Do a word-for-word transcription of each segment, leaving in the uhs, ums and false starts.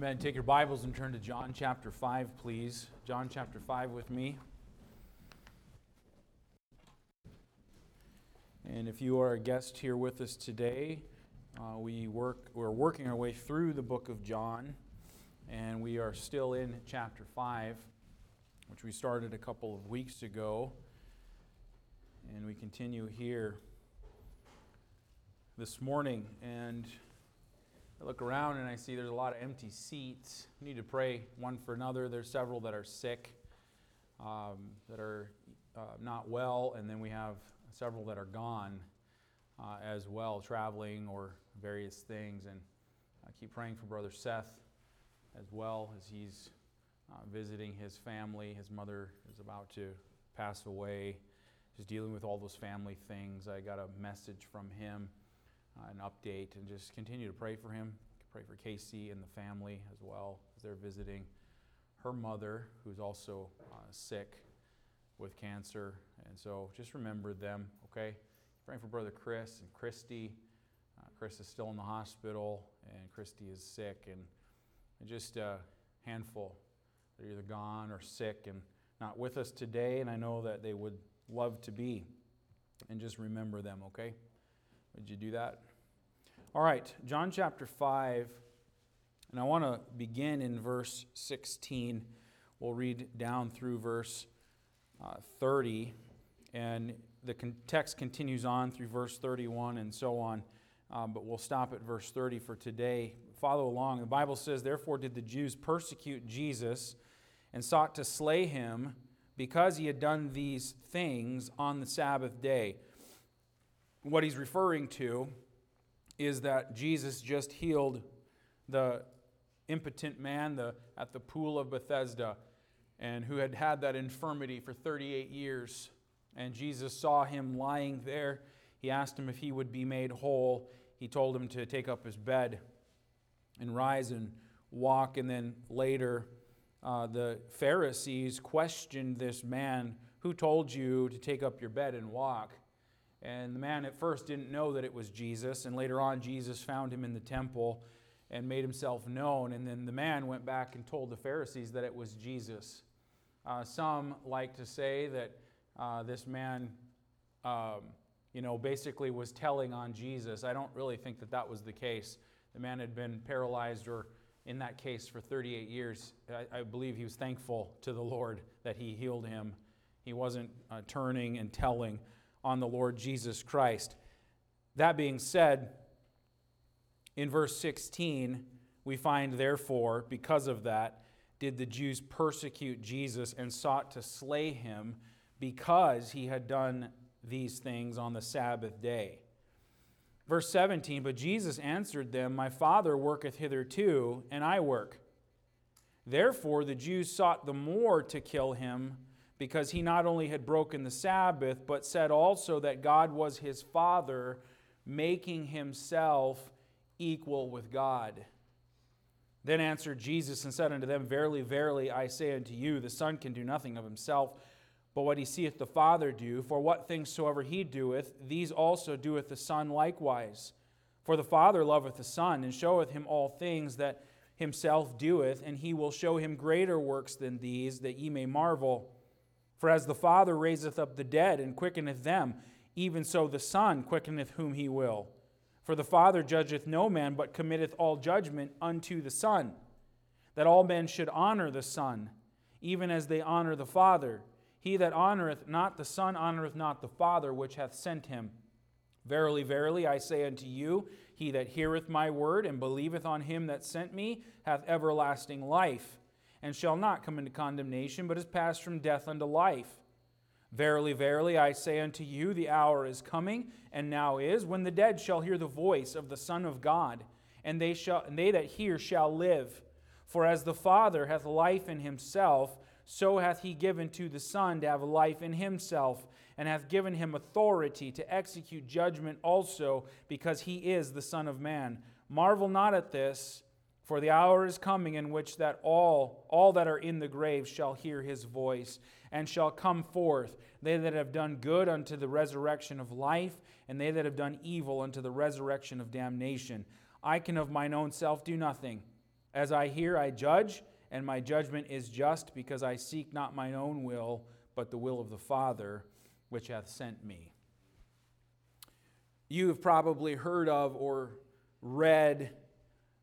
Amen. Take your Bibles and turn to John chapter five, please. John chapter five with me. And if you are a guest here with us today, uh, we work, we're working our way through the book of John, and we are still in chapter five, which we started a couple of weeks ago, and we continue here this morning. And I look around and I see there's a lot of empty seats. We need to pray one for another. There's several that are sick, um, that are uh, not well, and then we have several that are gone uh, as well, traveling or various things. And I keep praying for Brother Seth as well as he's uh, visiting his family. His mother is about to pass away. Just dealing with all those family things. I got a message from him. Uh, an update, and just continue to pray for him. Pray for Casey and the family as well as they're visiting her mother, who's also uh, sick with cancer. And so just remember them, okay? Praying for Brother Chris and Christy. Uh, Chris is still in the hospital, and Christy is sick, and, and just a handful. They're either gone or sick and not with us today, and I know that they would love to be. And just remember them, okay? Would you do that? All right, John chapter five, and I want to begin in verse sixteen. We'll read down through verse uh, thirty, and the con- text continues on through verse thirty-one and so on, um, but we'll stop at verse thirty for today. Follow along. The Bible says, "Therefore did the Jews persecute Jesus and sought to slay him because he had done these things on the Sabbath day." What he's referring to is that Jesus just healed the impotent man the, at the pool of Bethesda, and who had had that infirmity for thirty-eight years. And Jesus saw him lying there. He asked him if he would be made whole. He told him to take up his bed and rise and walk. And then later, uh, the Pharisees questioned this man, "Who told you to take up your bed and walk?" And the man at first didn't know that it was Jesus, and later on Jesus found him in the temple and made himself known. And then the man went back and told the Pharisees that it was Jesus. Uh, some like to say that uh, this man, um, you know, basically was telling on Jesus. I don't really think that that was the case. The man had been paralyzed, or in that case, for thirty-eight years. I, I believe he was thankful to the Lord that he healed him. He wasn't uh, turning and telling on the Lord Jesus Christ. That being said, in verse sixteen, we find, "Therefore, because of that, did the Jews persecute Jesus and sought to slay him because he had done these things on the Sabbath day." Verse seventeen, "But Jesus answered them, My Father worketh hitherto, and I work. Therefore the Jews sought the more to kill him, because he not only had broken the Sabbath, but said also that God was his Father, making himself equal with God. Then answered Jesus and said unto them, Verily, verily, I say unto you, the Son can do nothing of himself, but what he seeth the Father do. For what things soever he doeth, these also doeth the Son likewise. For the Father loveth the Son, and showeth him all things that himself doeth, and he will show him greater works than these, that ye may marvel. For as the Father raiseth up the dead and quickeneth them, even so the Son quickeneth whom he will. For the Father judgeth no man, but committeth all judgment unto the Son, that all men should honor the Son, even as they honor the Father. He that honoreth not the Son honoreth not the Father which hath sent him. Verily, verily, I say unto you, he that heareth my word and believeth on him that sent me hath everlasting life, and shall not come into condemnation, but is passed from death unto life. Verily, verily, I say unto you, the hour is coming, and now is, when the dead shall hear the voice of the Son of God, and they shall, and they that hear shall live. For as the Father hath life in himself, so hath he given to the Son to have life in himself, and hath given him authority to execute judgment also, because he is the Son of Man. Marvel not at this, for the hour is coming in which that all, all that are in the grave shall hear his voice, and shall come forth, they that have done good unto the resurrection of life, and they that have done evil unto the resurrection of damnation. I can of mine own self do nothing. As I hear, I judge, and my judgment is just, because I seek not mine own will, but the will of the Father, which hath sent me." You have probably heard of or read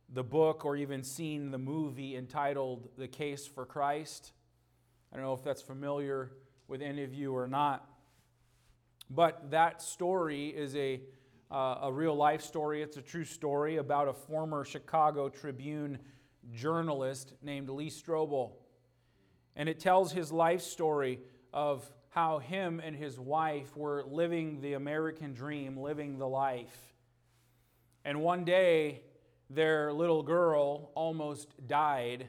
the book or even seen the movie entitled The Case for Christ. I don't know if that's familiar with any of you or not. But that story is a, uh, a real life story. It's a true story about a former Chicago Tribune journalist named Lee Strobel. And it tells his life story of how him and his wife were living the American dream, living the life. And one day, their little girl almost died,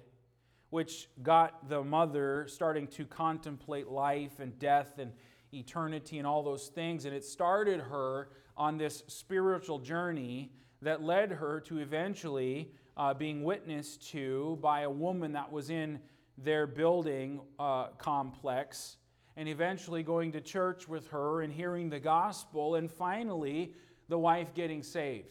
which got the mother starting to contemplate life and death and eternity and all those things. And it started her on this spiritual journey that led her to eventually uh, being witnessed to by a woman that was in their building uh, complex, and eventually going to church with her and hearing the gospel, and finally the wife getting saved.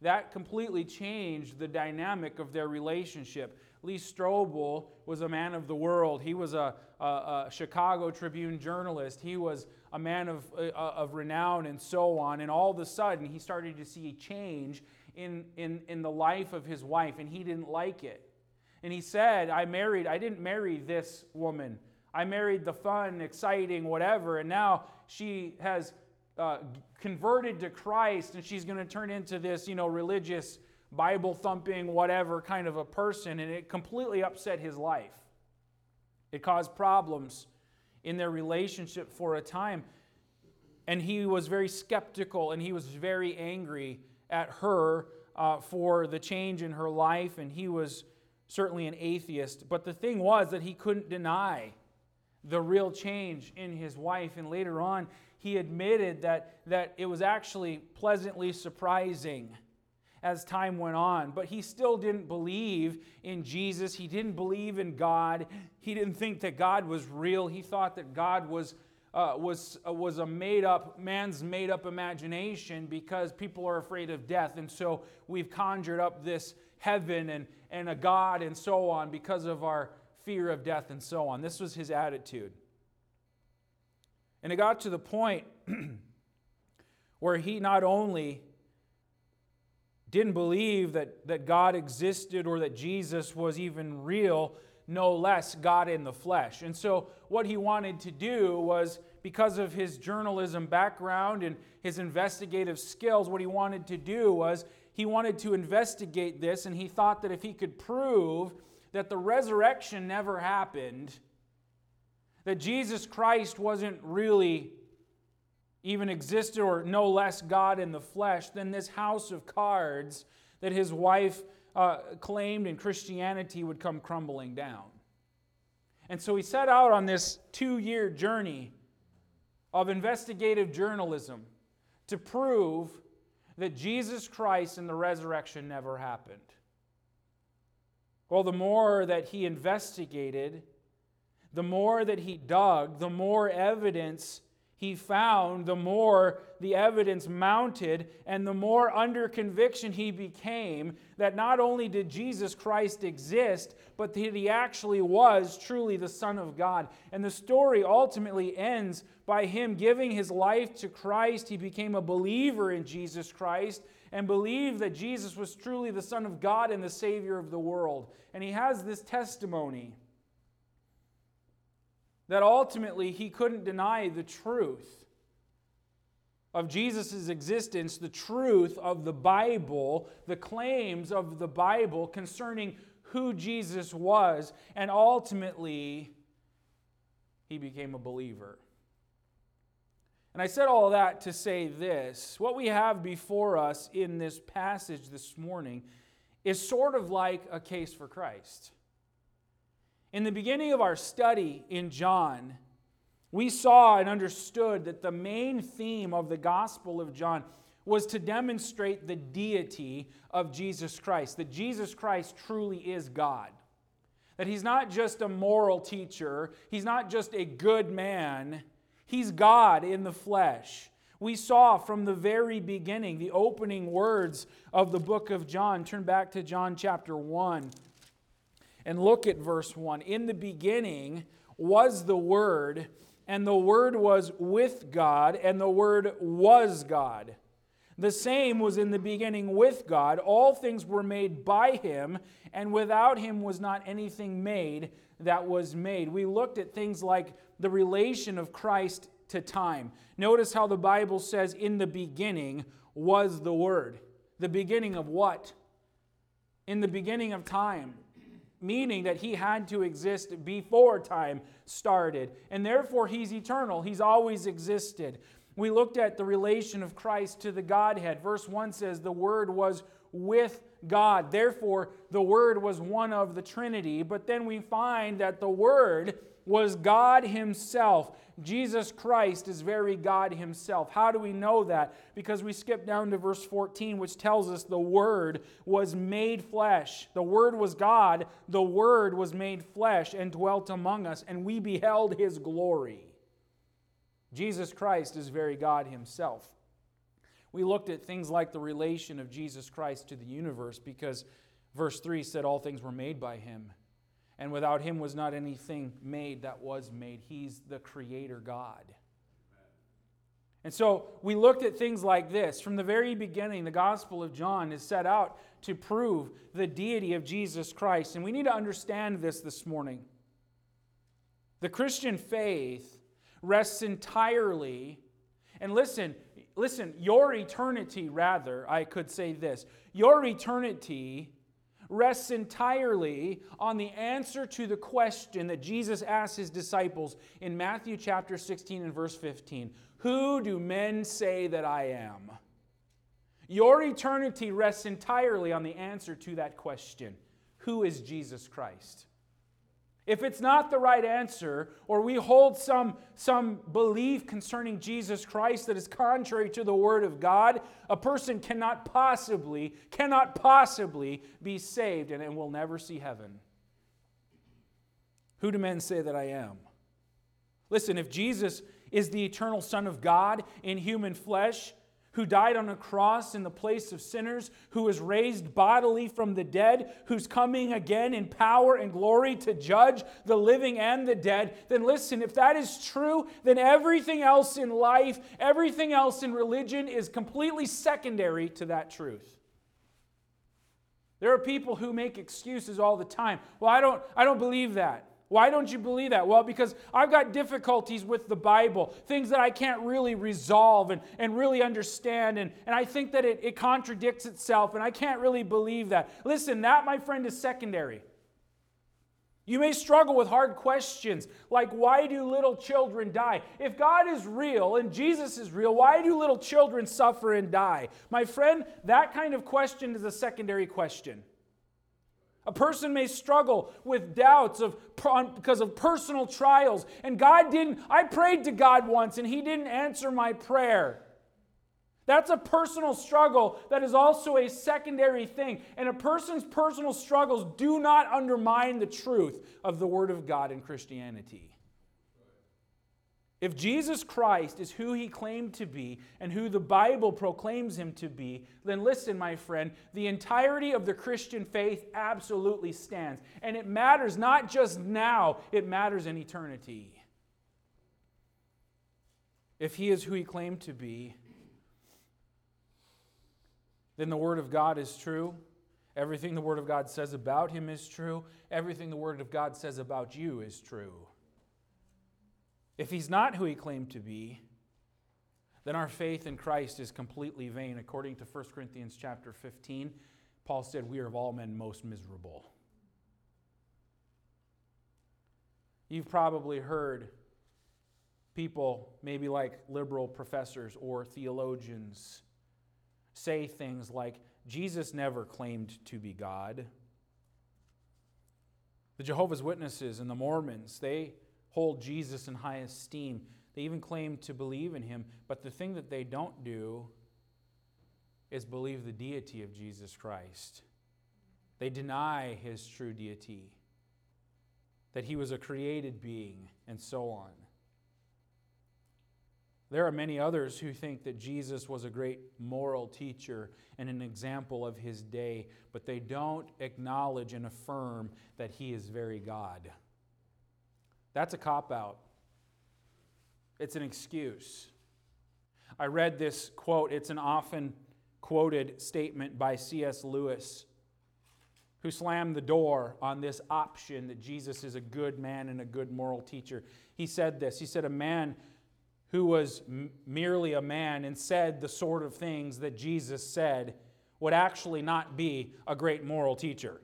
That completely changed the dynamic of their relationship. Lee Strobel was a man of the world. He was a, a, a Chicago Tribune journalist. He was a man of, uh, of renown and so on. And all of a sudden, he started to see a change in, in, in the life of his wife, and he didn't like it. And he said, I married, I didn't marry this woman. I married the fun, exciting, whatever, and now she has Uh, converted to Christ, and she's going to turn into this, you know, religious, Bible-thumping, whatever kind of a person, and it completely upset his life. It caused problems in their relationship for a time, and he was very skeptical, and he was very angry at her uh, for the change in her life, and he was certainly an atheist. But the thing was that he couldn't deny the real change in his wife, and later on, he admitted that, that it was actually pleasantly surprising as time went on. But he still didn't believe in Jesus. He didn't believe in God. He didn't think that God was real. He thought that God was, uh, was, uh, was a made-up, man's made-up imagination, because people are afraid of death. And so we've conjured up this heaven and, and a God and so on because of our fear of death and so on. This was his attitude. And it got to the point where he not only didn't believe that, that God existed or that Jesus was even real, no less God in the flesh. And so what he wanted to do was, because of his journalism background and his investigative skills, what he wanted to do was he wanted to investigate this, and he thought that if he could prove that the resurrection never happened, that Jesus Christ wasn't really even existed or no less God in the flesh, then this house of cards that his wife uh, claimed in Christianity would come crumbling down. And so he set out on this two-year journey of investigative journalism to prove that Jesus Christ and the resurrection never happened. Well, the more that he investigated, the more that he dug, the more evidence he found, the more the evidence mounted, and the more under conviction he became that not only did Jesus Christ exist, but that he actually was truly the Son of God. And the story ultimately ends by him giving his life to Christ. He became a believer in Jesus Christ and believed that Jesus was truly the Son of God and the Savior of the world. And he has this testimony that ultimately he couldn't deny the truth of Jesus' existence, the truth of the Bible, the claims of the Bible concerning who Jesus was, and ultimately he became a believer. And I said all that to say this: what we have before us in this passage this morning is sort of like a case for Christ. In the beginning of our study in John, we saw and understood that the main theme of the Gospel of John was to demonstrate the deity of Jesus Christ, that Jesus Christ truly is God, that he's not just a moral teacher, he's not just a good man, he's God in the flesh. We saw from the very beginning the opening words of the book of John. Turn back to John chapter one. and look at verse one. In the beginning was the Word, and the Word was with God, and the Word was God. The same was in the beginning with God. All things were made by Him, and without Him was not anything made that was made. We looked at things like the relation of Christ to time. Notice how the Bible says, in the beginning was the Word. The beginning of what? In the beginning of time, meaning that He had to exist before time started, and therefore He's eternal. He's always existed. We looked at the relation of Christ to the Godhead. Verse one says, the Word was with God. Therefore, the Word was one of the Trinity. But then we find that the Word was God Himself. Jesus Christ is very God Himself. How do we know that? Because we skip down to verse fourteen, which tells us the Word was made flesh. The Word was God. The Word was made flesh and dwelt among us, and we beheld His glory. Jesus Christ is very God Himself. We looked at things like the relation of Jesus Christ to the universe, because verse three said all things were made by Him, and without Him was not anything made that was made. He's the Creator God. And so we looked at things like this. From the very beginning, the Gospel of John is set out to prove the deity of Jesus Christ. And we need to understand this this morning. The Christian faith rests entirely, and listen, listen, your eternity, rather, I could say this, your eternity rests entirely on the answer to the question that Jesus asked His disciples in Matthew chapter sixteen and verse fifteen. Who do men say that I am? Your eternity rests entirely on the answer to that question. Who is Jesus Christ? If it's not the right answer, or we hold some, some belief concerning Jesus Christ that is contrary to the Word of God, a person cannot possibly, cannot possibly be saved and, and will never see heaven. Who do men say that I am? Listen, if Jesus is the eternal Son of God in human flesh, who died on a cross in the place of sinners, who was raised bodily from the dead, who's coming again in power and glory to judge the living and the dead, then listen, if that is true, then everything else in life, everything else in religion is completely secondary to that truth. There are people who make excuses all the time. Well, I don't, I don't believe that. Why don't you believe that? Well, because I've got difficulties with the Bible, things that I can't really resolve and, and really understand, and, and I think that it, it contradicts itself, and I can't really believe that. Listen, that, my friend, is secondary. You may struggle with hard questions like, why do little children die? If God is real and Jesus is real, why do little children suffer and die? My friend, that kind of question is a secondary question. A person may struggle with doubts of because of personal trials. And God didn't, I prayed to God once and He didn't answer my prayer. That's a personal struggle that is also a secondary thing. And a person's personal struggles do not undermine the truth of the Word of God in Christianity. If Jesus Christ is who He claimed to be and who the Bible proclaims Him to be, then listen, my friend, the entirety of the Christian faith absolutely stands. And it matters not just now, it matters in eternity. If He is who He claimed to be, then the Word of God is true. Everything the Word of God says about Him is true. Everything the Word of God says about you is true. If He's not who He claimed to be, then our faith in Christ is completely vain. According to First Corinthians chapter fifteen, Paul said, we are of all men most miserable. You've probably heard people, maybe like liberal professors or theologians, say things like, Jesus never claimed to be God. The Jehovah's Witnesses and the Mormons, they hold Jesus in high esteem. They even claim to believe in Him, but the thing that they don't do is believe the deity of Jesus Christ. They deny His true deity, that He was a created being, and so on. There are many others who think that Jesus was a great moral teacher and an example of his day, but they don't acknowledge and affirm that he is very God. That's a cop-out. It's an excuse. I read this quote. It's an often quoted statement by C S Lewis, who slammed the door on this option that Jesus is a good man and a good moral teacher. He said this. He said, a man who was m- merely a man and said the sort of things that Jesus said would actually not be a great moral teacher.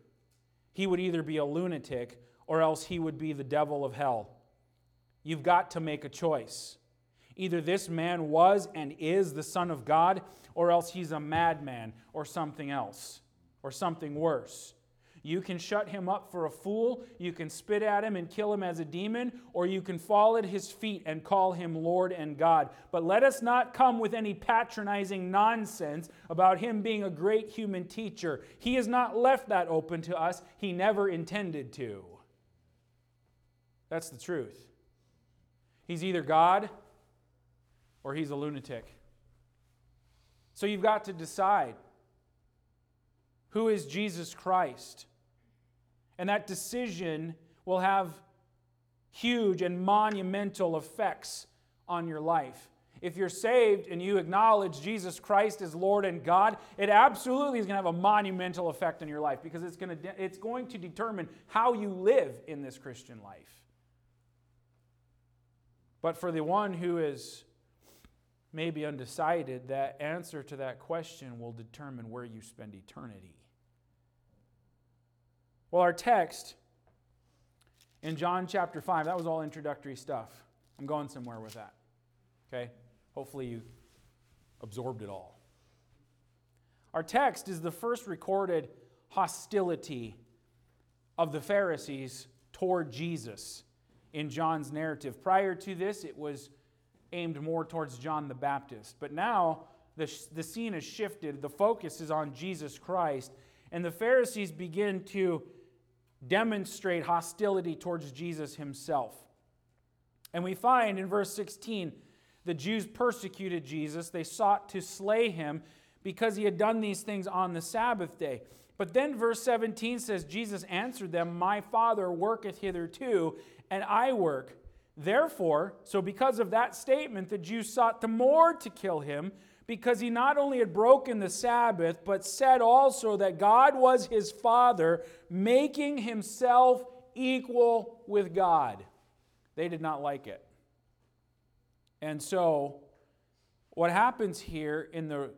He would either be a lunatic or else he would be the devil of hell. You've got to make a choice. Either this man was and is the Son of God, or else he's a madman or something else, or something worse. You can shut him up for a fool, you can spit at him and kill him as a demon, or you can fall at his feet and call him Lord and God. But let us not come with any patronizing nonsense about him being a great human teacher. He has not left that open to us. He never intended to. That's the truth. He's either God or he's a lunatic. So you've got to decide, who is Jesus Christ? And that decision will have huge and monumental effects on your life. If you're saved and you acknowledge Jesus Christ as Lord and God, it absolutely is going to have a monumental effect on your life, because it's going to de- it's going to determine how you live in this Christian life. But for the one who is maybe undecided, that answer to that question will determine where you spend eternity. Well, our text in John chapter five, that was all introductory stuff. I'm going somewhere with that. Okay? Hopefully you absorbed it all. Our text is the first recorded hostility of the Pharisees toward Jesus in John's narrative. Prior to this, it was aimed more towards John the Baptist. But now the, the scene has shifted. The focus is on Jesus Christ. And the Pharisees begin to demonstrate hostility towards Jesus himself. And we find in verse sixteen, the Jews persecuted Jesus. They sought to slay him because he had done these things on the Sabbath day. But then verse seventeen says, Jesus answered them, "My Father worketh hitherto, and I work." Therefore, so because of that statement, the Jews sought the more to kill him, because he not only had broken the Sabbath, but said also that God was his Father, making himself equal with God. They did not like it. And so, what happens here in the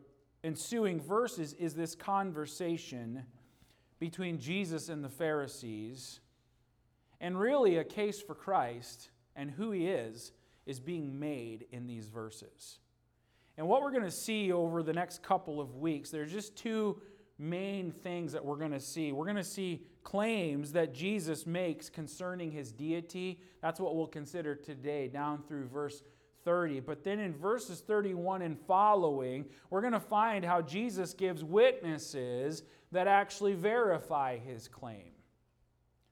ensuing verses is this conversation between Jesus and the Pharisees, and really a case for Christ and who he is, is being made in these verses. And what we're going to see over the next couple of weeks, there's just two main things that we're going to see. We're going to see claims that Jesus makes concerning his deity. That's what we'll consider today, down through verse thirty. But then in verses thirty-one and following, we're going to find how Jesus gives witnesses that actually verify his claim.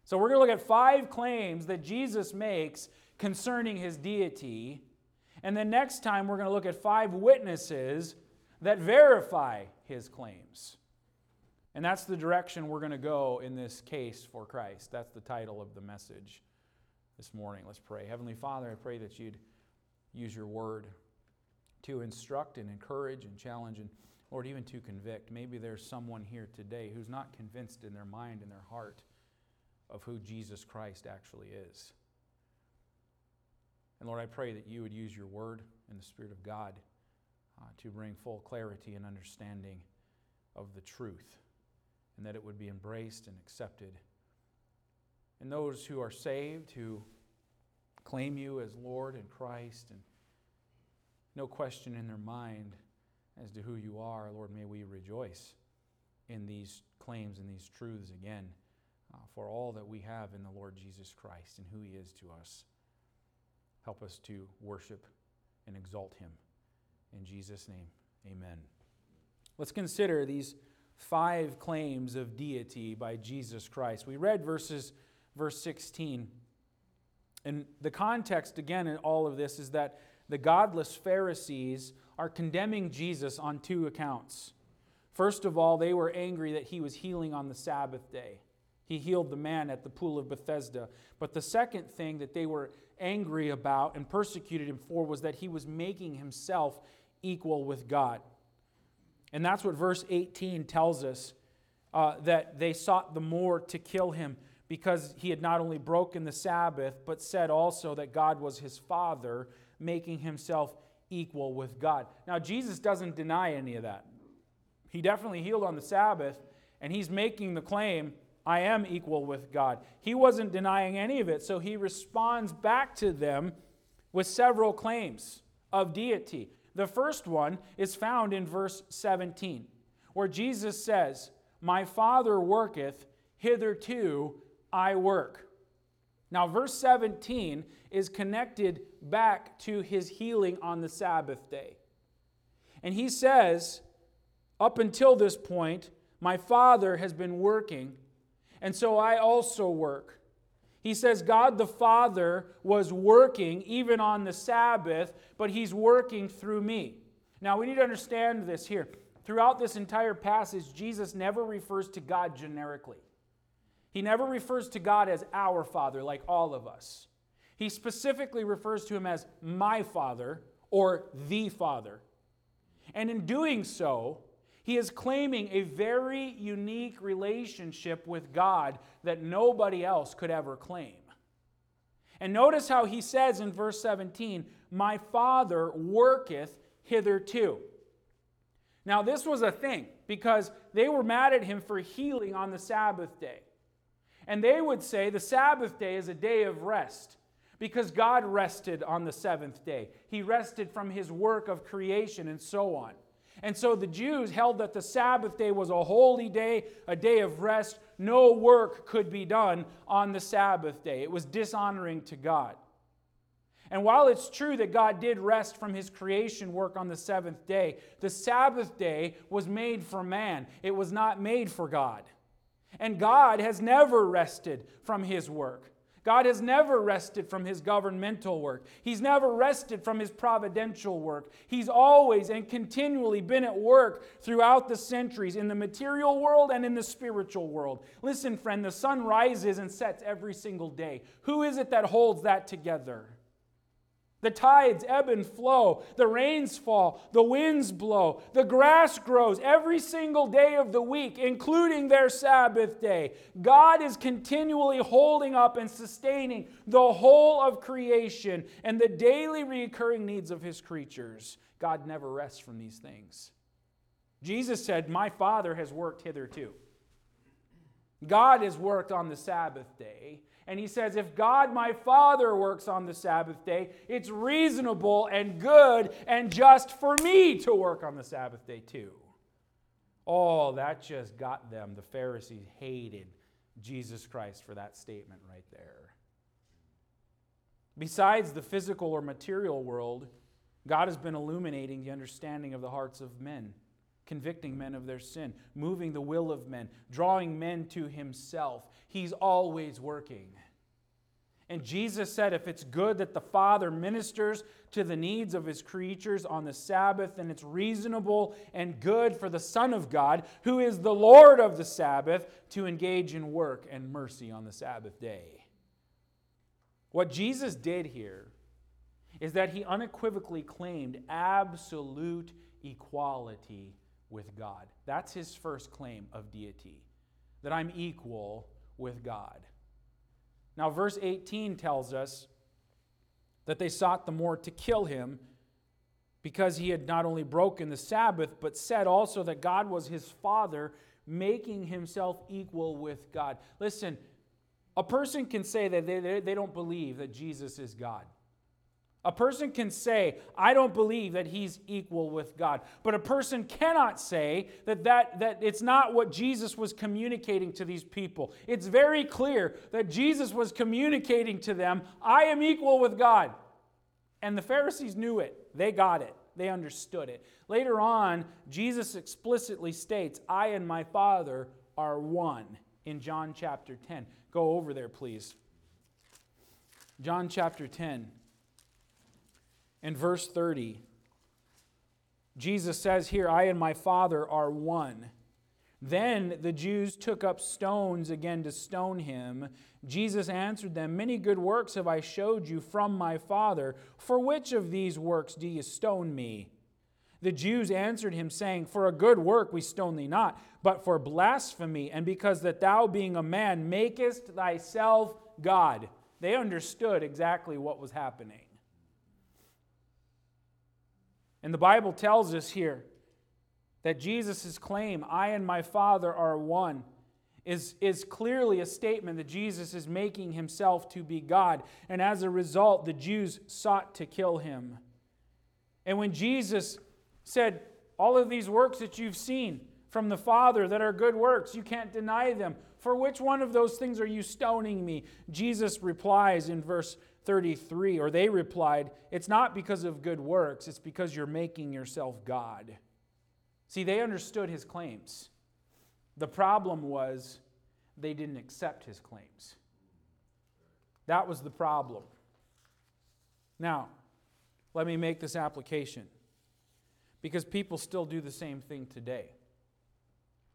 So we're going to look at five claims that Jesus makes concerning his deity. And then next time we're going to look at five witnesses that verify his claims. And that's the direction we're going to go in this case for Christ. That's the title of the message this morning. Let's pray. Heavenly Father, I pray that you'd use your word to instruct and encourage and challenge and, Lord, even to convict. Maybe there's someone here today who's not convinced in their mind and their heart of who Jesus Christ actually is. And Lord, I pray that you would use your word and the Spirit of God uh, to bring full clarity and understanding of the truth, and that it would be embraced and accepted. And those who are saved, who claim you as Lord and Christ, and no question in their mind as to who you are, Lord, may we rejoice in these claims and these truths again, uh, for all that we have in the Lord Jesus Christ and who he is to us. Help us to worship and exalt him. In Jesus' name, amen. Let's consider these five claims of deity by Jesus Christ. We read verses, verse sixteen. And the context, again, in all of this is that the godless Pharisees are condemning Jesus on two accounts. First of all, they were angry that he was healing on the Sabbath day. He healed the man at the pool of Bethesda. But the second thing that they were angry about and persecuted him for was that he was making himself equal with God. And that's what verse eighteen tells us, uh, that they sought the more to kill him because he had not only broken the Sabbath, but said also that God was his Father, making himself equal with God. Now, Jesus doesn't deny any of that. He definitely healed on the Sabbath, and he's making the claim, I am equal with God. He wasn't denying any of it, so he responds back to them with several claims of deity. The first one is found in verse seventeen, where Jesus says, My Father worketh, hitherto I work. Now, verse seventeen is connected back to his healing on the Sabbath day. And he says, up until this point, my Father has been working, and so I also work. He says God the Father was working even on the Sabbath, but he's working through me. Now we need to understand this here. Throughout this entire passage, Jesus never refers to God generically. He never refers to God as our Father, like all of us. He specifically refers to him as my Father or the Father. And in doing so, he is claiming a very unique relationship with God that nobody else could ever claim. And notice how he says in verse seventeen, My Father worketh hitherto. Now this was a thing, because they were mad at him for healing on the Sabbath day. And they would say the Sabbath day is a day of rest, because God rested on the seventh day. He rested from his work of creation and so on. And so the Jews held that the Sabbath day was a holy day, a day of rest. No work could be done on the Sabbath day. It was dishonoring to God. And while it's true that God did rest from his creation work on the seventh day, the Sabbath day was made for man. It was not made for God. And God has never rested from his work. God has never rested from his governmental work. He's never rested from his providential work. He's always and continually been at work throughout the centuries in the material world and in the spiritual world. Listen, friend, the sun rises and sets every single day. Who is it that holds that together? The tides ebb and flow, the rains fall, the winds blow, the grass grows every single day of the week, including their Sabbath day. God is continually holding up and sustaining the whole of creation and the daily recurring needs of his creatures. God never rests from these things. Jesus said, My Father has worked hitherto. God has worked on the Sabbath day. And he says, if God, my Father, works on the Sabbath day, it's reasonable and good and just for me to work on the Sabbath day too. Oh, that just got them. The Pharisees hated Jesus Christ for that statement right there. Besides the physical or material world, God has been illuminating the understanding of the hearts of men, convicting men of their sin, moving the will of men, drawing men to himself. He's always working. And Jesus said, if it's good that the Father ministers to the needs of his creatures on the Sabbath, then it's reasonable and good for the Son of God, who is the Lord of the Sabbath, to engage in work and mercy on the Sabbath day. What Jesus did here is that he unequivocally claimed absolute equality with God. That's his first claim of deity, that I'm equal with God. Now, verse eighteen tells us that they sought the more to kill him because he had not only broken the Sabbath, but said also that God was his Father, making himself equal with God. Listen, a person can say that they, they don't believe that Jesus is God. A person can say, I don't believe that he's equal with God. But a person cannot say that, that, that it's not what Jesus was communicating to these people. It's very clear that Jesus was communicating to them, I am equal with God. And the Pharisees knew it. They got it. They understood it. Later on, Jesus explicitly states, I and my Father are one in John chapter ten. Go over there, please. John chapter ten. in verse thirty. Jesus says here, I and my Father are one. Then the Jews took up stones again to stone him. Jesus answered them, many good works have I showed you from my Father. For which of these works do you stone me? The Jews answered him, saying, for a good work we stone thee not, but for blasphemy, and because that thou, being a man, makest thyself God. They understood exactly what was happening. And the Bible tells us here that Jesus' claim, I and my Father are one, is, is clearly a statement that Jesus is making himself to be God. And as a result, the Jews sought to kill him. And when Jesus said, all of these works that you've seen from the Father that are good works, you can't deny them. For which one of those things are you stoning me? Jesus replies in verse thirty-three, or they replied, it's not because of good works, it's because you're making yourself God. See, they understood his claims. The problem was they didn't accept his claims. That was the problem. Now, let me make this application, because people still do the same thing today.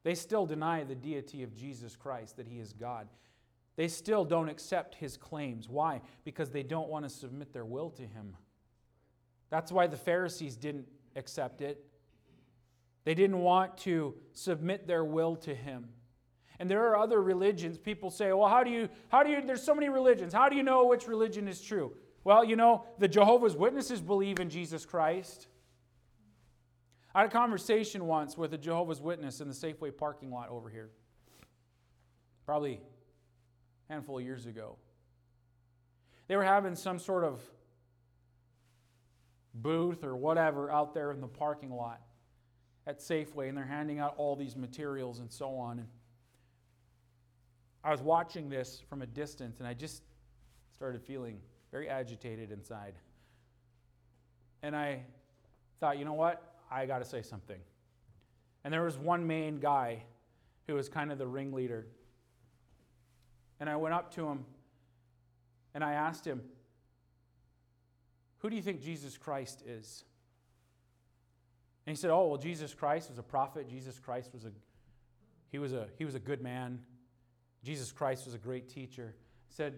They still deny the deity of Jesus Christ, that he is God. They still don't accept his claims. Why? Because they don't want to submit their will to him. That's why the Pharisees didn't accept it. They didn't want to submit their will to him. And there are other religions. People say, well, how do you, how do you, there's so many religions. How do you know which religion is true? Well, you know, the Jehovah's Witnesses believe in Jesus Christ. I had a conversation once with a Jehovah's Witness in the Safeway parking lot over here. Probably handful of years ago. They were having some sort of booth or whatever out there in the parking lot at Safeway, and they're handing out all these materials and so on. And I was watching this from a distance, and I just started feeling very agitated inside. And I thought, you know what? I got to say something. And there was one main guy who was kind of the ringleader. And I went up to him and I asked him, who do you think Jesus Christ is? And he said, oh, well, Jesus Christ was a prophet. Jesus Christ was a, he was a, he was a good man. Jesus Christ was a great teacher. I said,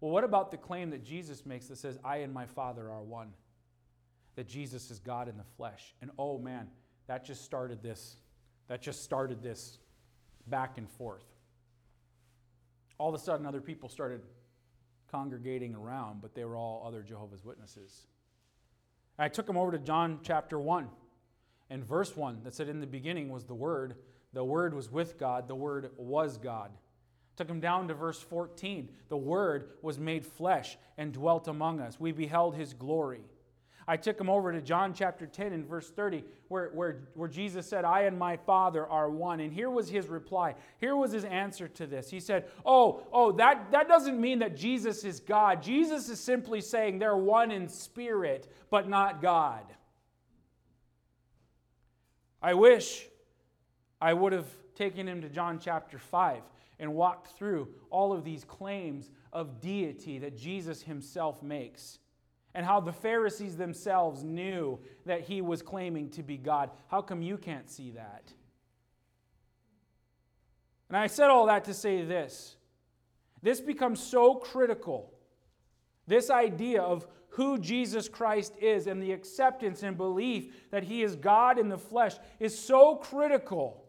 well, what about the claim that Jesus makes that says, I and my Father are one? That Jesus is God in the flesh. And oh man, that just started this. That just started this back and forth. All of a sudden, other people started congregating around, but they were all other Jehovah's Witnesses. I took them over to John chapter one and verse one that said, in the beginning was the Word. The Word was with God. The Word was God. Took them down to verse fourteen. The Word was made flesh and dwelt among us. We beheld His glory. I took him over to John chapter ten and verse thirty, where, where, where Jesus said, I and my Father are one. And here was his reply. Here was his answer to this. He said, oh, oh, that, that doesn't mean that Jesus is God. Jesus is simply saying they're one in spirit, but not God. I wish I would have taken him to John chapter five and walked through all of these claims of deity that Jesus himself makes. And how the Pharisees themselves knew that he was claiming to be God. How come you can't see that? And I said all that to say this. This becomes so critical. This idea of who Jesus Christ is and the acceptance and belief that he is God in the flesh is so critical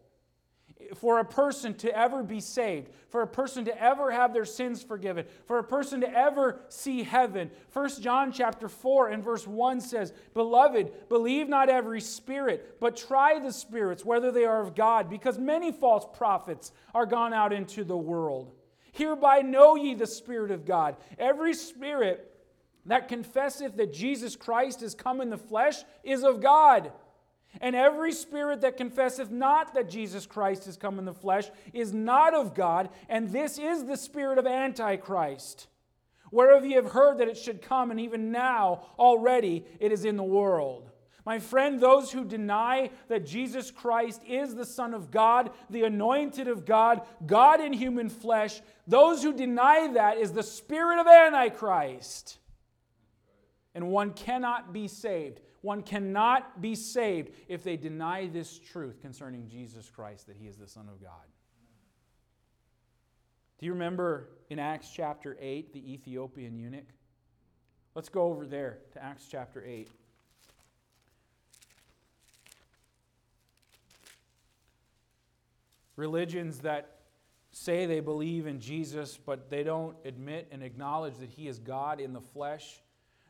for a person to ever be saved, for a person to ever have their sins forgiven, for a person to ever see heaven. First John chapter four and verse one says, Beloved, believe not every spirit, but try the spirits, whether they are of God, because many false prophets are gone out into the world. Hereby know ye the Spirit of God. Every spirit that confesseth that Jesus Christ is come in the flesh is of God. And every spirit that confesseth not that Jesus Christ is come in the flesh is not of God, and this is the spirit of Antichrist, whereof ye have heard that it should come, and even now already it is in the world. My friend, those who deny that Jesus Christ is the Son of God, the anointed of God, God in human flesh, those who deny that is the spirit of Antichrist. And one cannot be saved. One cannot be saved if they deny this truth concerning Jesus Christ, that He is the Son of God. Do you remember in Acts chapter eight, the Ethiopian eunuch? Let's go over there to Acts chapter eight. Religions that say they believe in Jesus, but they don't admit and acknowledge that He is God in the flesh,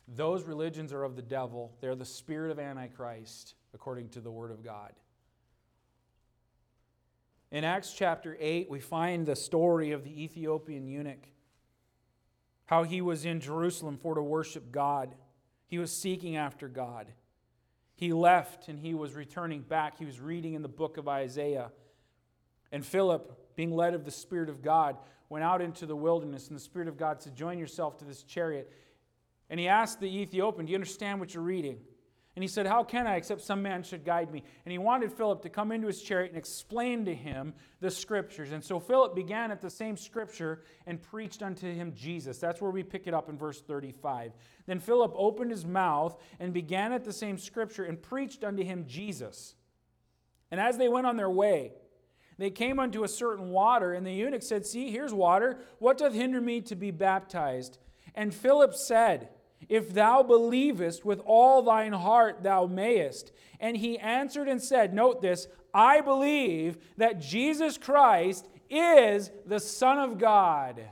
those religions are of the devil. They're the spirit of Antichrist, according to the Word of God. In Acts chapter eight, we find the story of the Ethiopian eunuch, how he was in Jerusalem for to worship God. He was seeking after God. He left and he was returning back. He was reading in the book of Isaiah. And Philip, being led of the Spirit of God, went out into the wilderness, and the Spirit of God said, "Join yourself to this chariot." And he asked the Ethiopian, "Do you understand what you're reading?" And he said, "How can I, except some man should guide me?" And he wanted Philip to come into his chariot and explain to him the Scriptures. And so Philip began at the same Scripture and preached unto him Jesus. That's where we pick it up in verse thirty-five. Then Philip opened his mouth and began at the same Scripture and preached unto him Jesus. And as they went on their way, they came unto a certain water, and the eunuch said, "See, here's water. What doth hinder me to be baptized?" And Philip said, "If thou believest with all thine heart, thou mayest." And he answered and said, note this, "I believe that Jesus Christ is the Son of God."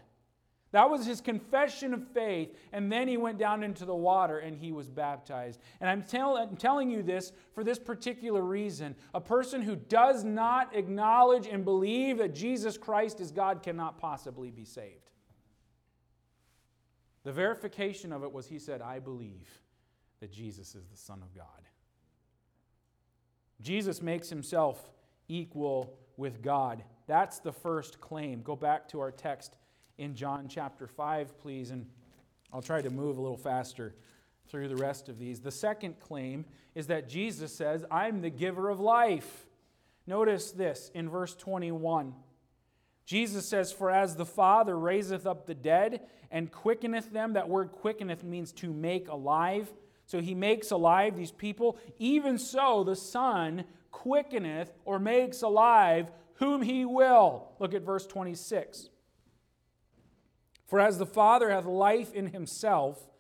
That was his confession of faith. And then he went down into the water and he was baptized. And I'm, tell, I'm telling you this for this particular reason. A person who does not acknowledge and believe that Jesus Christ is God cannot possibly be saved. The verification of it was he said, "I believe that Jesus is the Son of God." Jesus makes himself equal with God. That's the first claim. Go back to our text in John chapter five, please, and I'll try to move a little faster through the rest of these. The second claim is that Jesus says, "I'm the giver of life." Notice this in verse twenty-one. Jesus says, "For as the Father raiseth up the dead and quickeneth them," that word quickeneth means to make alive. So he makes alive these people. "Even so the Son quickeneth," or makes alive, "whom he will." Look at verse twenty-six. "For as the Father hath life in himself,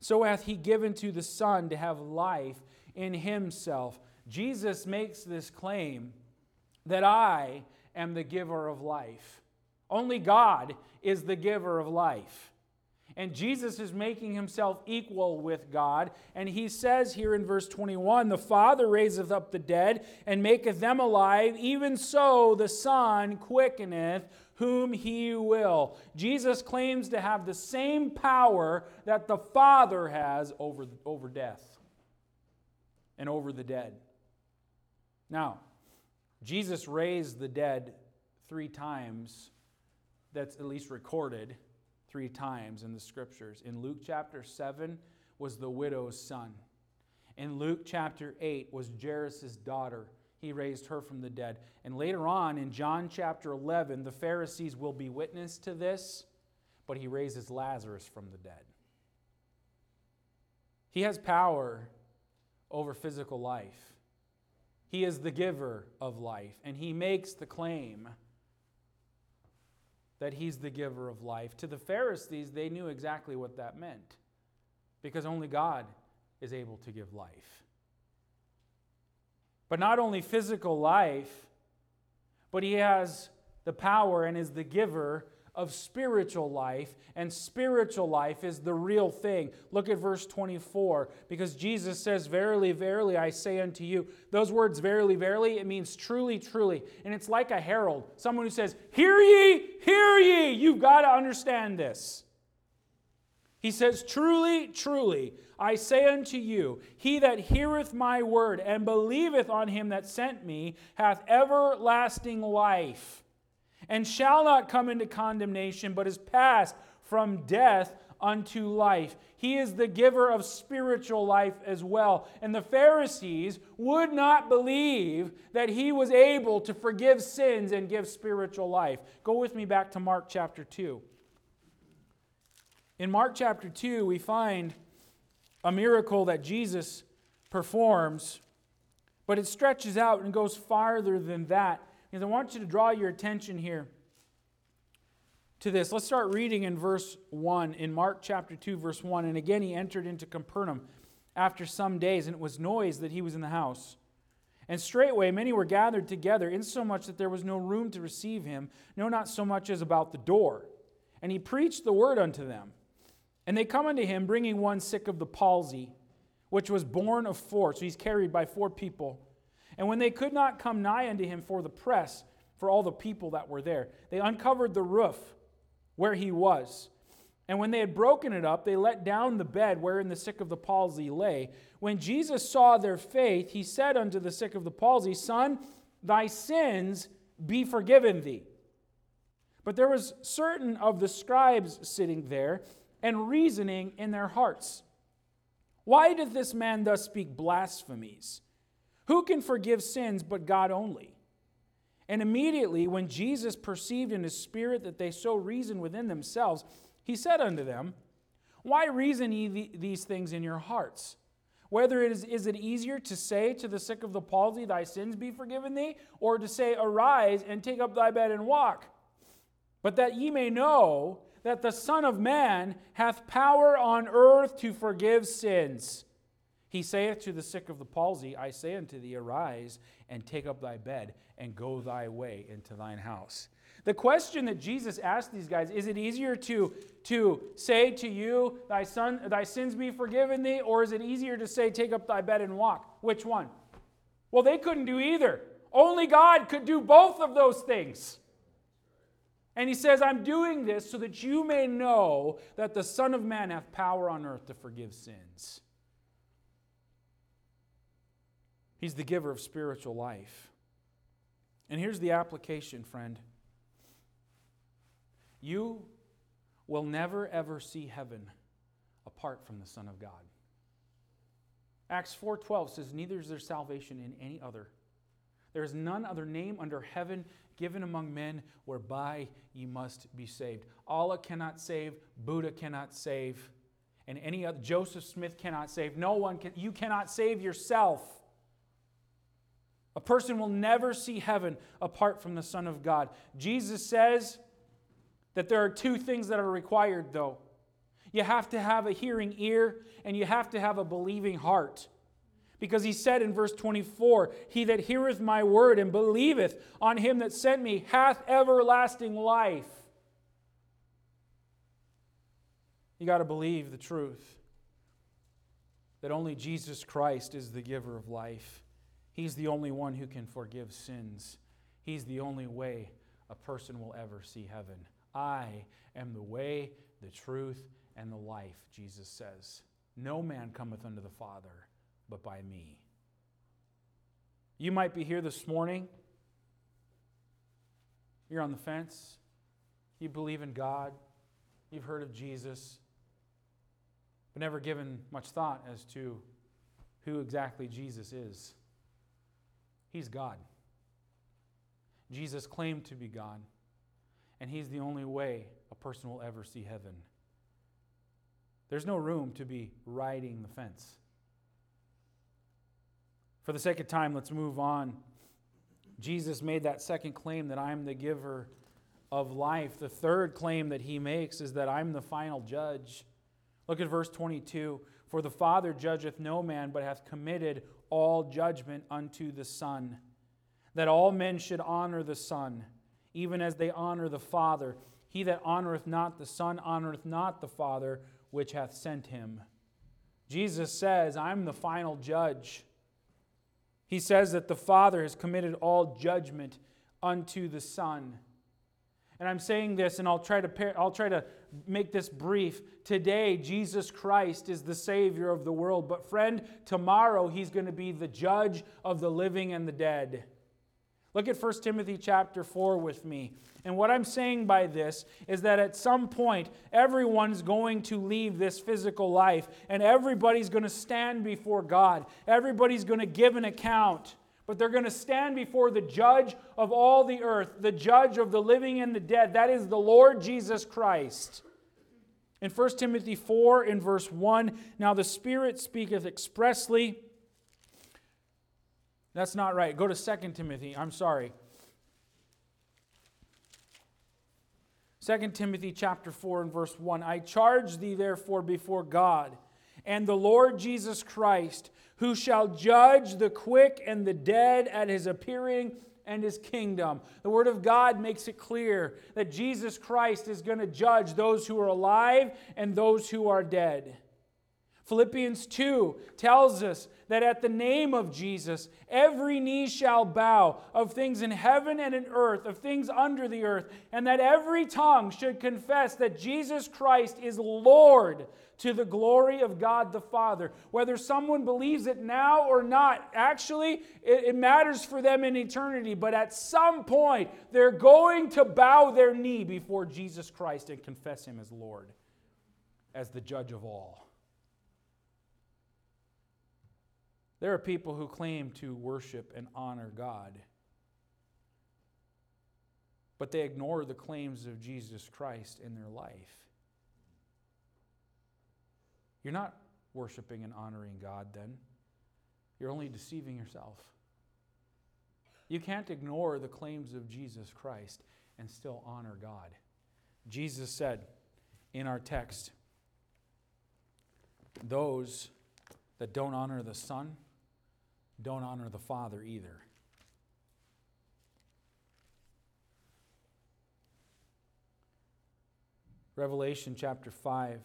so hath he given to the Son to have life in himself." Jesus makes this claim that I am the giver of life. Only God is the giver of life. And Jesus is making himself equal with God. And he says here in verse twenty-one, "The Father raiseth up the dead and maketh them alive. Even so the Son quickeneth whom he will." Jesus claims to have the same power that the Father has over, over death and over the dead. Now, Jesus raised the dead three times. That's at least recorded three times in the Scriptures. In Luke chapter seven was the widow's son. In Luke chapter eight was Jairus' daughter. He raised her from the dead. And later on in John chapter eleven, the Pharisees will be witness to this, but he raises Lazarus from the dead. He has power over physical life. He is the giver of life, and he makes the claim that he's the giver of life. To the Pharisees, they knew exactly what that meant, because only God is able to give life. But not only physical life, but he has the power and is the giver of spiritual life, and spiritual life is the real thing. Look at verse twenty-four, because Jesus says, "Verily, verily, I say unto you." Those words, "verily, verily," it means truly, truly. And it's like a herald, someone who says, "Hear ye, hear ye." You've got to understand this. He says, "Truly, truly, I say unto you, he that heareth my word and believeth on him that sent me hath everlasting life, and shall not come into condemnation, but is passed from death unto life." He is the giver of spiritual life as well. And the Pharisees would not believe that he was able to forgive sins and give spiritual life. Go with me back to Mark chapter two. In Mark chapter two, we find a miracle that Jesus performs, but it stretches out and goes farther than that. Because I want you to draw your attention here to this. Let's start reading in verse one, in Mark chapter two, verse one. And again, he entered into Capernaum after some days, and it was noised that he was in the house. And straightway many were gathered together, insomuch that there was no room to receive him, no, not so much as about the door. And he preached the word unto them. And they come unto him, bringing one sick of the palsy, which was born of four. So he's carried by four people. And when they could not come nigh unto him for the press, for all the people that were there, they uncovered the roof where he was. And when they had broken it up, they let down the bed wherein the sick of the palsy lay. When Jesus saw their faith, he said unto the sick of the palsy, Son, thy sins be forgiven thee. But there was certain of the scribes sitting there, and reasoning in their hearts, Why doth this man thus speak blasphemies? Who can forgive sins but God only? And immediately, when Jesus perceived in his spirit that they so reasoned within themselves, he said unto them, Why reason ye these things in your hearts? Whether it is, is it easier to say to the sick of the palsy, Thy sins be forgiven thee, or to say, Arise and take up thy bed and walk? But that ye may know that the Son of Man hath power on earth to forgive sins. He saith to the sick of the palsy, I say unto thee, Arise and take up thy bed and go thy way into thine house. The question that Jesus asked these guys, is it easier to, to say to you, thy son, thy sins be forgiven thee, or is it easier to say, take up thy bed and walk? Which one? Well, they couldn't do either. Only God could do both of those things. And he says, I'm doing this so that you may know that the Son of Man hath power on earth to forgive sins. He's the giver of spiritual life. And here's the application, friend. You will never, ever see heaven apart from the Son of God. Acts four twelve says, Neither is there salvation in any other. There is none other name under heaven given among men whereby ye must be saved. Allah cannot save. Buddha cannot save. And any other, Joseph Smith cannot save. No one can. You cannot save yourself. A person will never see heaven apart from the Son of God. Jesus says that there are two things that are required, though. You have to have a hearing ear, and you have to have a believing heart. Because he said in verse twenty-four, He that heareth my word and believeth on him that sent me hath everlasting life. You got to believe the truth that only Jesus Christ is the giver of life. He's the only one who can forgive sins. He's the only way a person will ever see heaven. I am the way, the truth, and the life, Jesus says. No man cometh unto the Father but by me. You might be here this morning. You're on the fence. You believe in God. You've heard of Jesus, but never given much thought as to who exactly Jesus is. He's God. Jesus claimed to be God. And He's the only way a person will ever see heaven. There's no room to be riding the fence. For the sake of time, let's move on. Jesus made that second claim that I am the giver of life. The third claim that He makes is that I'm the final judge. Look at verse twenty-two. For the Father judgeth no man, but hath committed all judgment unto the Son, that all men should honor the Son, even as they honor the Father. He that honoreth not the Son honoreth not the Father which hath sent him. Jesus says, I'm the final judge. He says that the Father has committed all judgment unto the Son. And I'm saying this, and I'll try to par- I'll try to make this brief. Today, Jesus Christ is the Savior of the world. But friend, tomorrow He's going to be the judge of the living and the dead. Look at First Timothy chapter four with me. And what I'm saying by this is that at some point, everyone's going to leave this physical life, and everybody's going to stand before God. Everybody's going to give an account, but they're going to stand before the judge of all the earth, the judge of the living and the dead. That is the Lord Jesus Christ. In First Timothy four, in verse one, now the Spirit speaketh expressly. That's not right. Go to Second Timothy. I'm sorry. Second Timothy chapter four and verse one. I charge thee therefore before God and the Lord Jesus Christ, who shall judge the quick and the dead at his appearing and his kingdom. The Word of God makes it clear that Jesus Christ is going to judge those who are alive and those who are dead. Philippians two tells us that at the name of Jesus, every knee shall bow, of things in heaven and in earth, of things under the earth, and that every tongue should confess that Jesus Christ is Lord, to the glory of God the Father. Whether someone believes it now or not, actually, it, it matters for them in eternity, but at some point, they're going to bow their knee before Jesus Christ and confess Him as Lord, as the judge of all. There are people who claim to worship and honor God, but they ignore the claims of Jesus Christ in their life. You're not worshiping and honoring God then. You're only deceiving yourself. You can't ignore the claims of Jesus Christ and still honor God. Jesus said in our text, those that don't honor the Son don't honor the Father either. Revelation chapter five.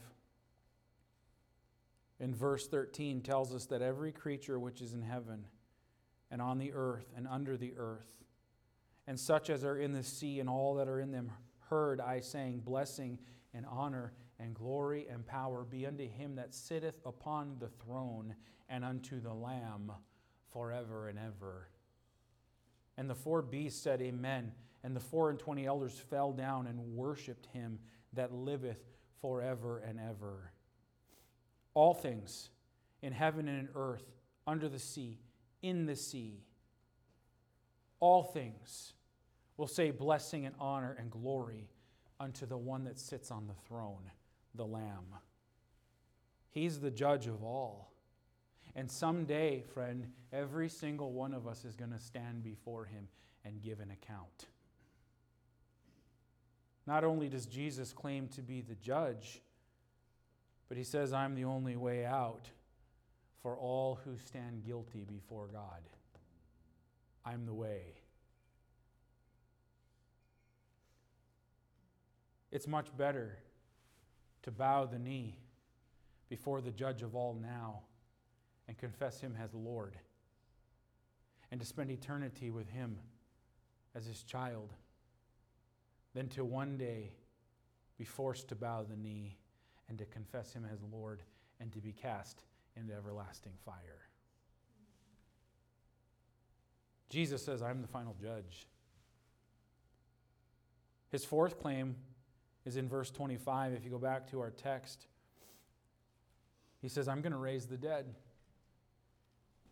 In verse thirteen tells us that every creature which is in heaven and on the earth and under the earth, and such as are in the sea and all that are in them, heard I saying, blessing and honor and glory and power be unto him that sitteth upon the throne and unto the Lamb forever and ever. And the four beasts said, Amen. And the four and twenty elders fell down and worshipped him that liveth forever and ever. All things in heaven and in earth, under the sea, in the sea, all things will say blessing and honor and glory unto the one that sits on the throne, the Lamb. He's the judge of all. And someday, friend, every single one of us is going to stand before him and give an account. Not only does Jesus claim to be the judge, but he says, I'm the only way out for all who stand guilty before God. I'm the way. It's much better to bow the knee before the judge of all now and confess him as Lord, and to spend eternity with him as his child, than to one day be forced to bow the knee and to confess him as Lord, and to be cast into everlasting fire. Jesus says, I'm the final judge. His fourth claim is in verse twenty-five. If you go back to our text, he says, I'm going to raise the dead.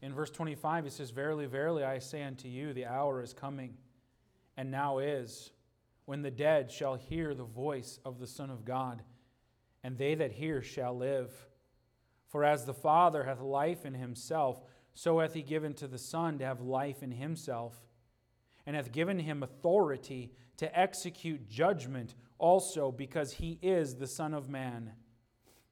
In verse twenty-five, he says, Verily, verily, I say unto you, the hour is coming, and now is, when the dead shall hear the voice of the Son of God, and they that hear shall live. For as the Father hath life in himself, so hath he given to the Son to have life in himself, and hath given him authority to execute judgment also, because he is the Son of Man.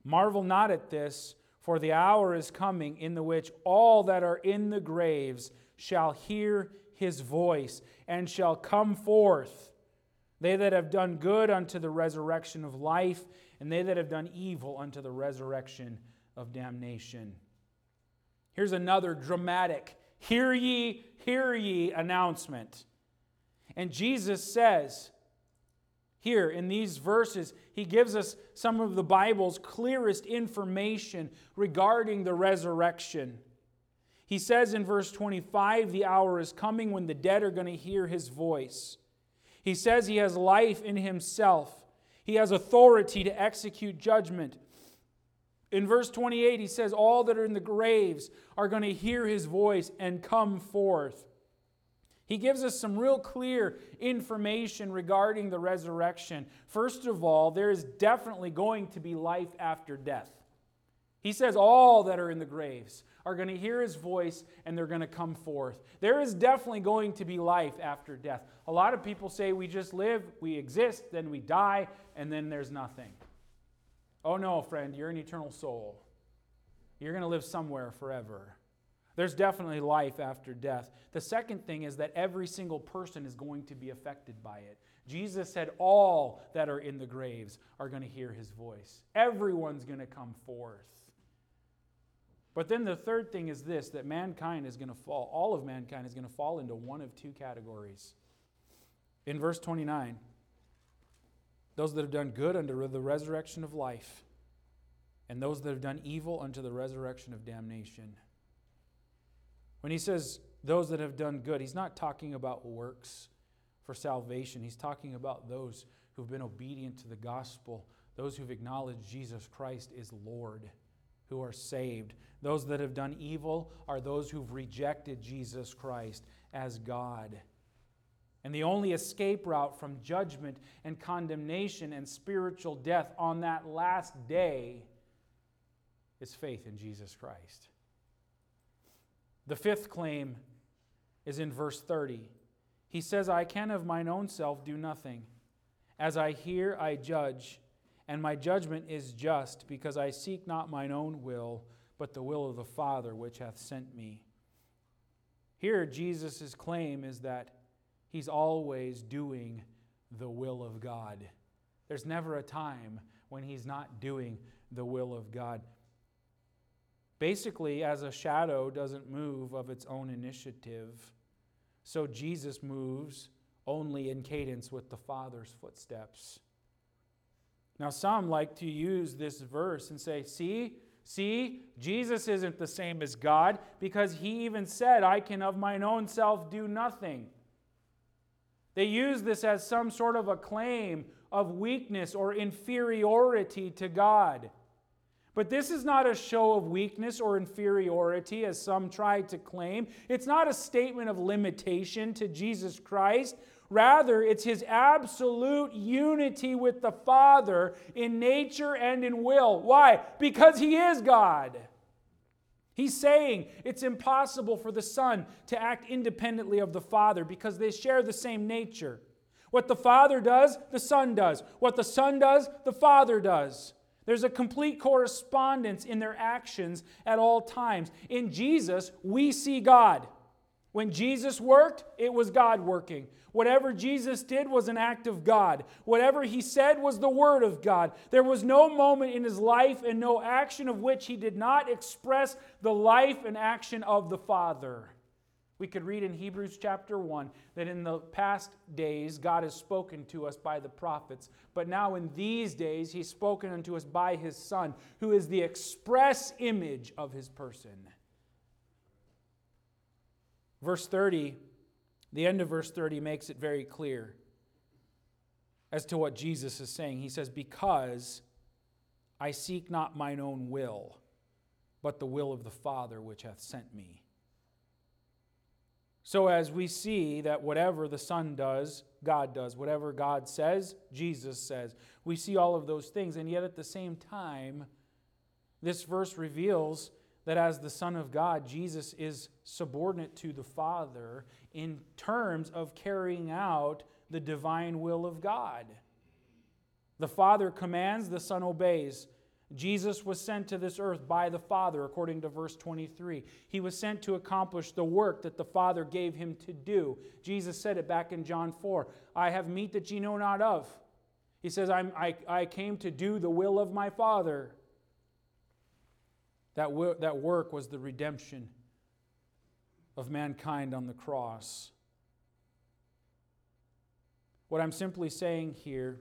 Marvel not at this, for the hour is coming in the which all that are in the graves shall hear his voice, and shall come forth, they that have done good unto the resurrection of life, and they that have done evil unto the resurrection of damnation. Here's another dramatic, hear ye, hear ye announcement. And Jesus says, here in these verses, he gives us some of the Bible's clearest information regarding the resurrection. He says in verse twenty-five, the hour is coming when the dead are going to hear his voice. He says he has life in himself. He has authority to execute judgment. In verse twenty-eight, he says, all that are in the graves are going to hear his voice and come forth. He gives us some real clear information regarding the resurrection. First of all, there is definitely going to be life after death. He says all that are in the graves are going to hear his voice and they're going to come forth. There is definitely going to be life after death. A lot of people say we just live, we exist, then we die, and then there's nothing. Oh no, friend, you're an eternal soul. You're going to live somewhere forever. There's definitely life after death. The second thing is that every single person is going to be affected by it. Jesus said all that are in the graves are going to hear his voice. Everyone's going to come forth. But then the third thing is this, that mankind is going to fall, all of mankind is going to fall into one of two categories. In verse twenty-nine, those that have done good unto the resurrection of life, and those that have done evil unto the resurrection of damnation. When he says those that have done good, he's not talking about works for salvation. He's talking about those who've been obedient to the gospel, those who've acknowledged Jesus Christ is Lord, who are saved. Those that have done evil are those who've rejected Jesus Christ as God. And the only escape route from judgment and condemnation and spiritual death on that last day is faith in Jesus Christ. The fifth claim is in verse thirty. He says, I can of mine own self do nothing. As I hear, I judge, and my judgment is just, because I seek not mine own will, but the will of the Father which hath sent me. Here, Jesus' claim is that he's always doing the will of God. There's never a time when he's not doing the will of God. Basically, as a shadow doesn't move of its own initiative, so Jesus moves only in cadence with the Father's footsteps. Now, some like to use this verse and say, see, see, Jesus isn't the same as God, because he even said, I can of mine own self do nothing. They use this as some sort of a claim of weakness or inferiority to God. But this is not a show of weakness or inferiority, as some try to claim. It's not a statement of limitation to Jesus Christ. Rather, it's his absolute unity with the Father in nature and in will. Why? Because he is God. He's saying it's impossible for the Son to act independently of the Father because they share the same nature. What the Father does, the Son does. What the Son does, the Father does. There's a complete correspondence in their actions at all times. In Jesus, we see God. When Jesus worked, it was God working. Whatever Jesus did was an act of God. Whatever he said was the word of God. There was no moment in his life and no action of which he did not express the life and action of the Father. We could read in Hebrews chapter one that in the past days God has spoken to us by the prophets, but now in these days he's spoken unto us by his Son, who is the express image of his person. Verse thirty, the end of verse thirty makes it very clear as to what Jesus is saying. He says, because I seek not mine own will, but the will of the Father which hath sent me. So as we see that whatever the Son does, God does. Whatever God says, Jesus says. We see all of those things. And yet at the same time, this verse reveals that as the Son of God, Jesus is subordinate to the Father in terms of carrying out the divine will of God. The Father commands, the Son obeys. Jesus was sent to this earth by the Father, according to verse twenty-three. He was sent to accomplish the work that the Father gave him to do. Jesus said it back in John four, I have meat that ye know not of. He says, I'm, I, I came to do the will of my Father. That, wo- that work was the redemption of mankind on the cross. What I'm simply saying here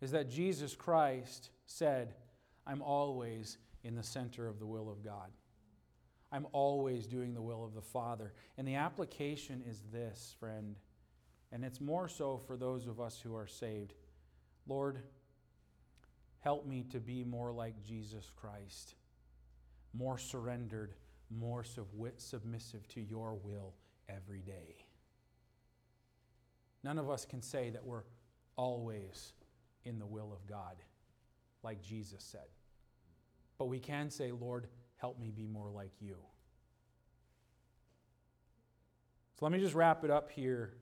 is that Jesus Christ said, I'm always in the center of the will of God. I'm always doing the will of the Father. And the application is this, friend, and it's more so for those of us who are saved. Lord, help me to be more like Jesus Christ, more surrendered, more submissive to your will every day. None of us can say that we're always in the will of God, like Jesus said. But we can say, Lord, help me be more like you. So let me just wrap it up here.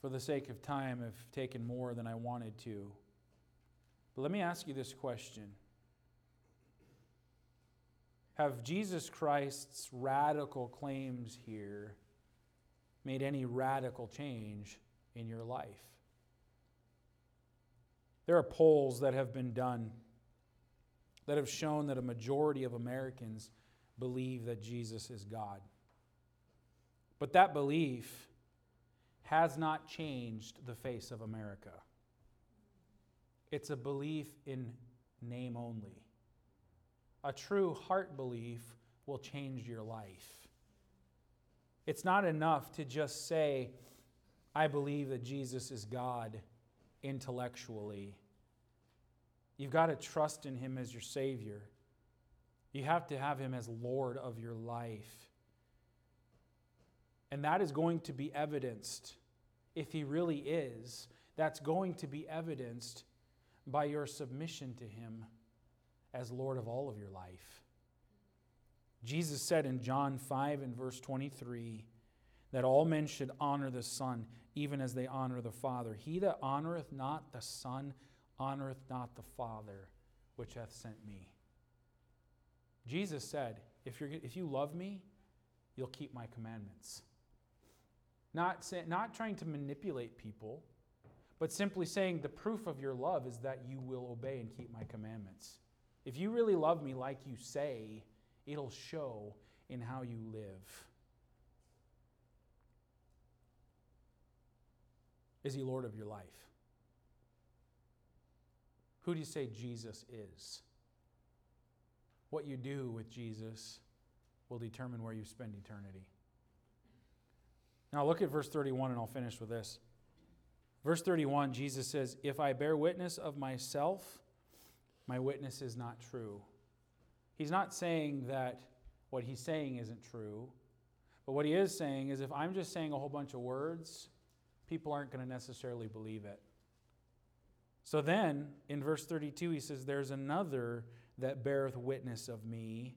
For the sake of time, I've taken more than I wanted to. But let me ask you this question. Have Jesus Christ's radical claims here made any radical change in your life? There are polls that have been done that have shown that a majority of Americans believe that Jesus is God. But that belief has not changed the face of America. It's a belief in name only. A true heart belief will change your life. It's not enough to just say, I believe that Jesus is God intellectually. You've got to trust in Him as your Savior. You have to have Him as Lord of your life. And that is going to be evidenced, if He really is, that's going to be evidenced by your submission to Him as Lord of all of your life. Jesus said in John five and verse twenty-three that all men should honor the Son, even as they honor the Father. He that honoreth not the Son honoreth not the Father, which hath sent me. Jesus said, if you're, if you love me, you'll keep my commandments. Not, say, not trying to manipulate people, but simply saying the proof of your love is that you will obey and keep my commandments. If you really love me like you say, it'll show in how you live. Is He Lord of your life? Who do you say Jesus is? What you do with Jesus will determine where you spend eternity. Now look at verse thirty-one, and I'll finish with this. Verse thirty-one, Jesus says, if I bear witness of myself, my witness is not true. He's not saying that what he's saying isn't true, but what he is saying is if I'm just saying a whole bunch of words, people aren't going to necessarily believe it. So then, in verse thirty-two, he says, there's another that beareth witness of me,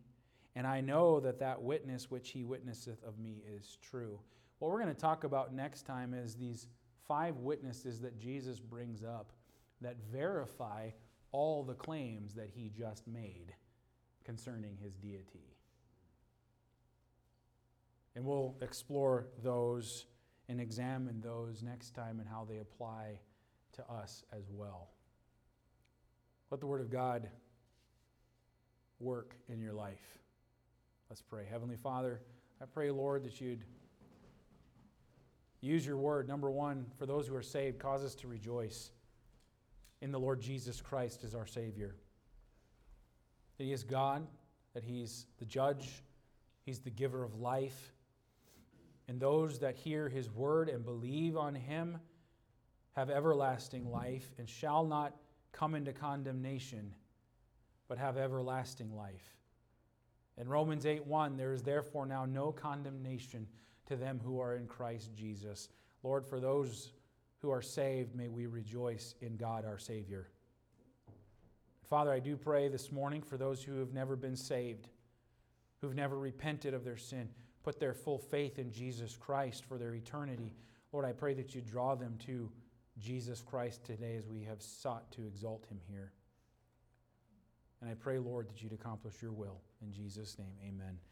and I know that that witness which he witnesseth of me is true. What we're going to talk about next time is these five witnesses that Jesus brings up that verify all the claims that he just made concerning his deity. And we'll explore those and examine those next time and how they apply to us as well. Let the Word of God work in your life. Let's pray. Heavenly Father, I pray, Lord, that you'd use your Word, number one, for those who are saved, cause us to rejoice in the Lord Jesus Christ as our Savior. That He is God, that He's the judge, He's the giver of life. And those that hear His word and believe on Him have everlasting life and shall not come into condemnation, but have everlasting life. In Romans eight one, there is therefore now no condemnation to them who are in Christ Jesus. Lord, for those who are saved, may we rejoice in God our Savior. Father, I do pray this morning for those who have never been saved, who've never repented of their sin, put their full faith in Jesus Christ for their eternity. Lord, I pray that you draw them to Jesus Christ today as we have sought to exalt Him here. And I pray, Lord, that you'd accomplish your will. In Jesus' name, amen.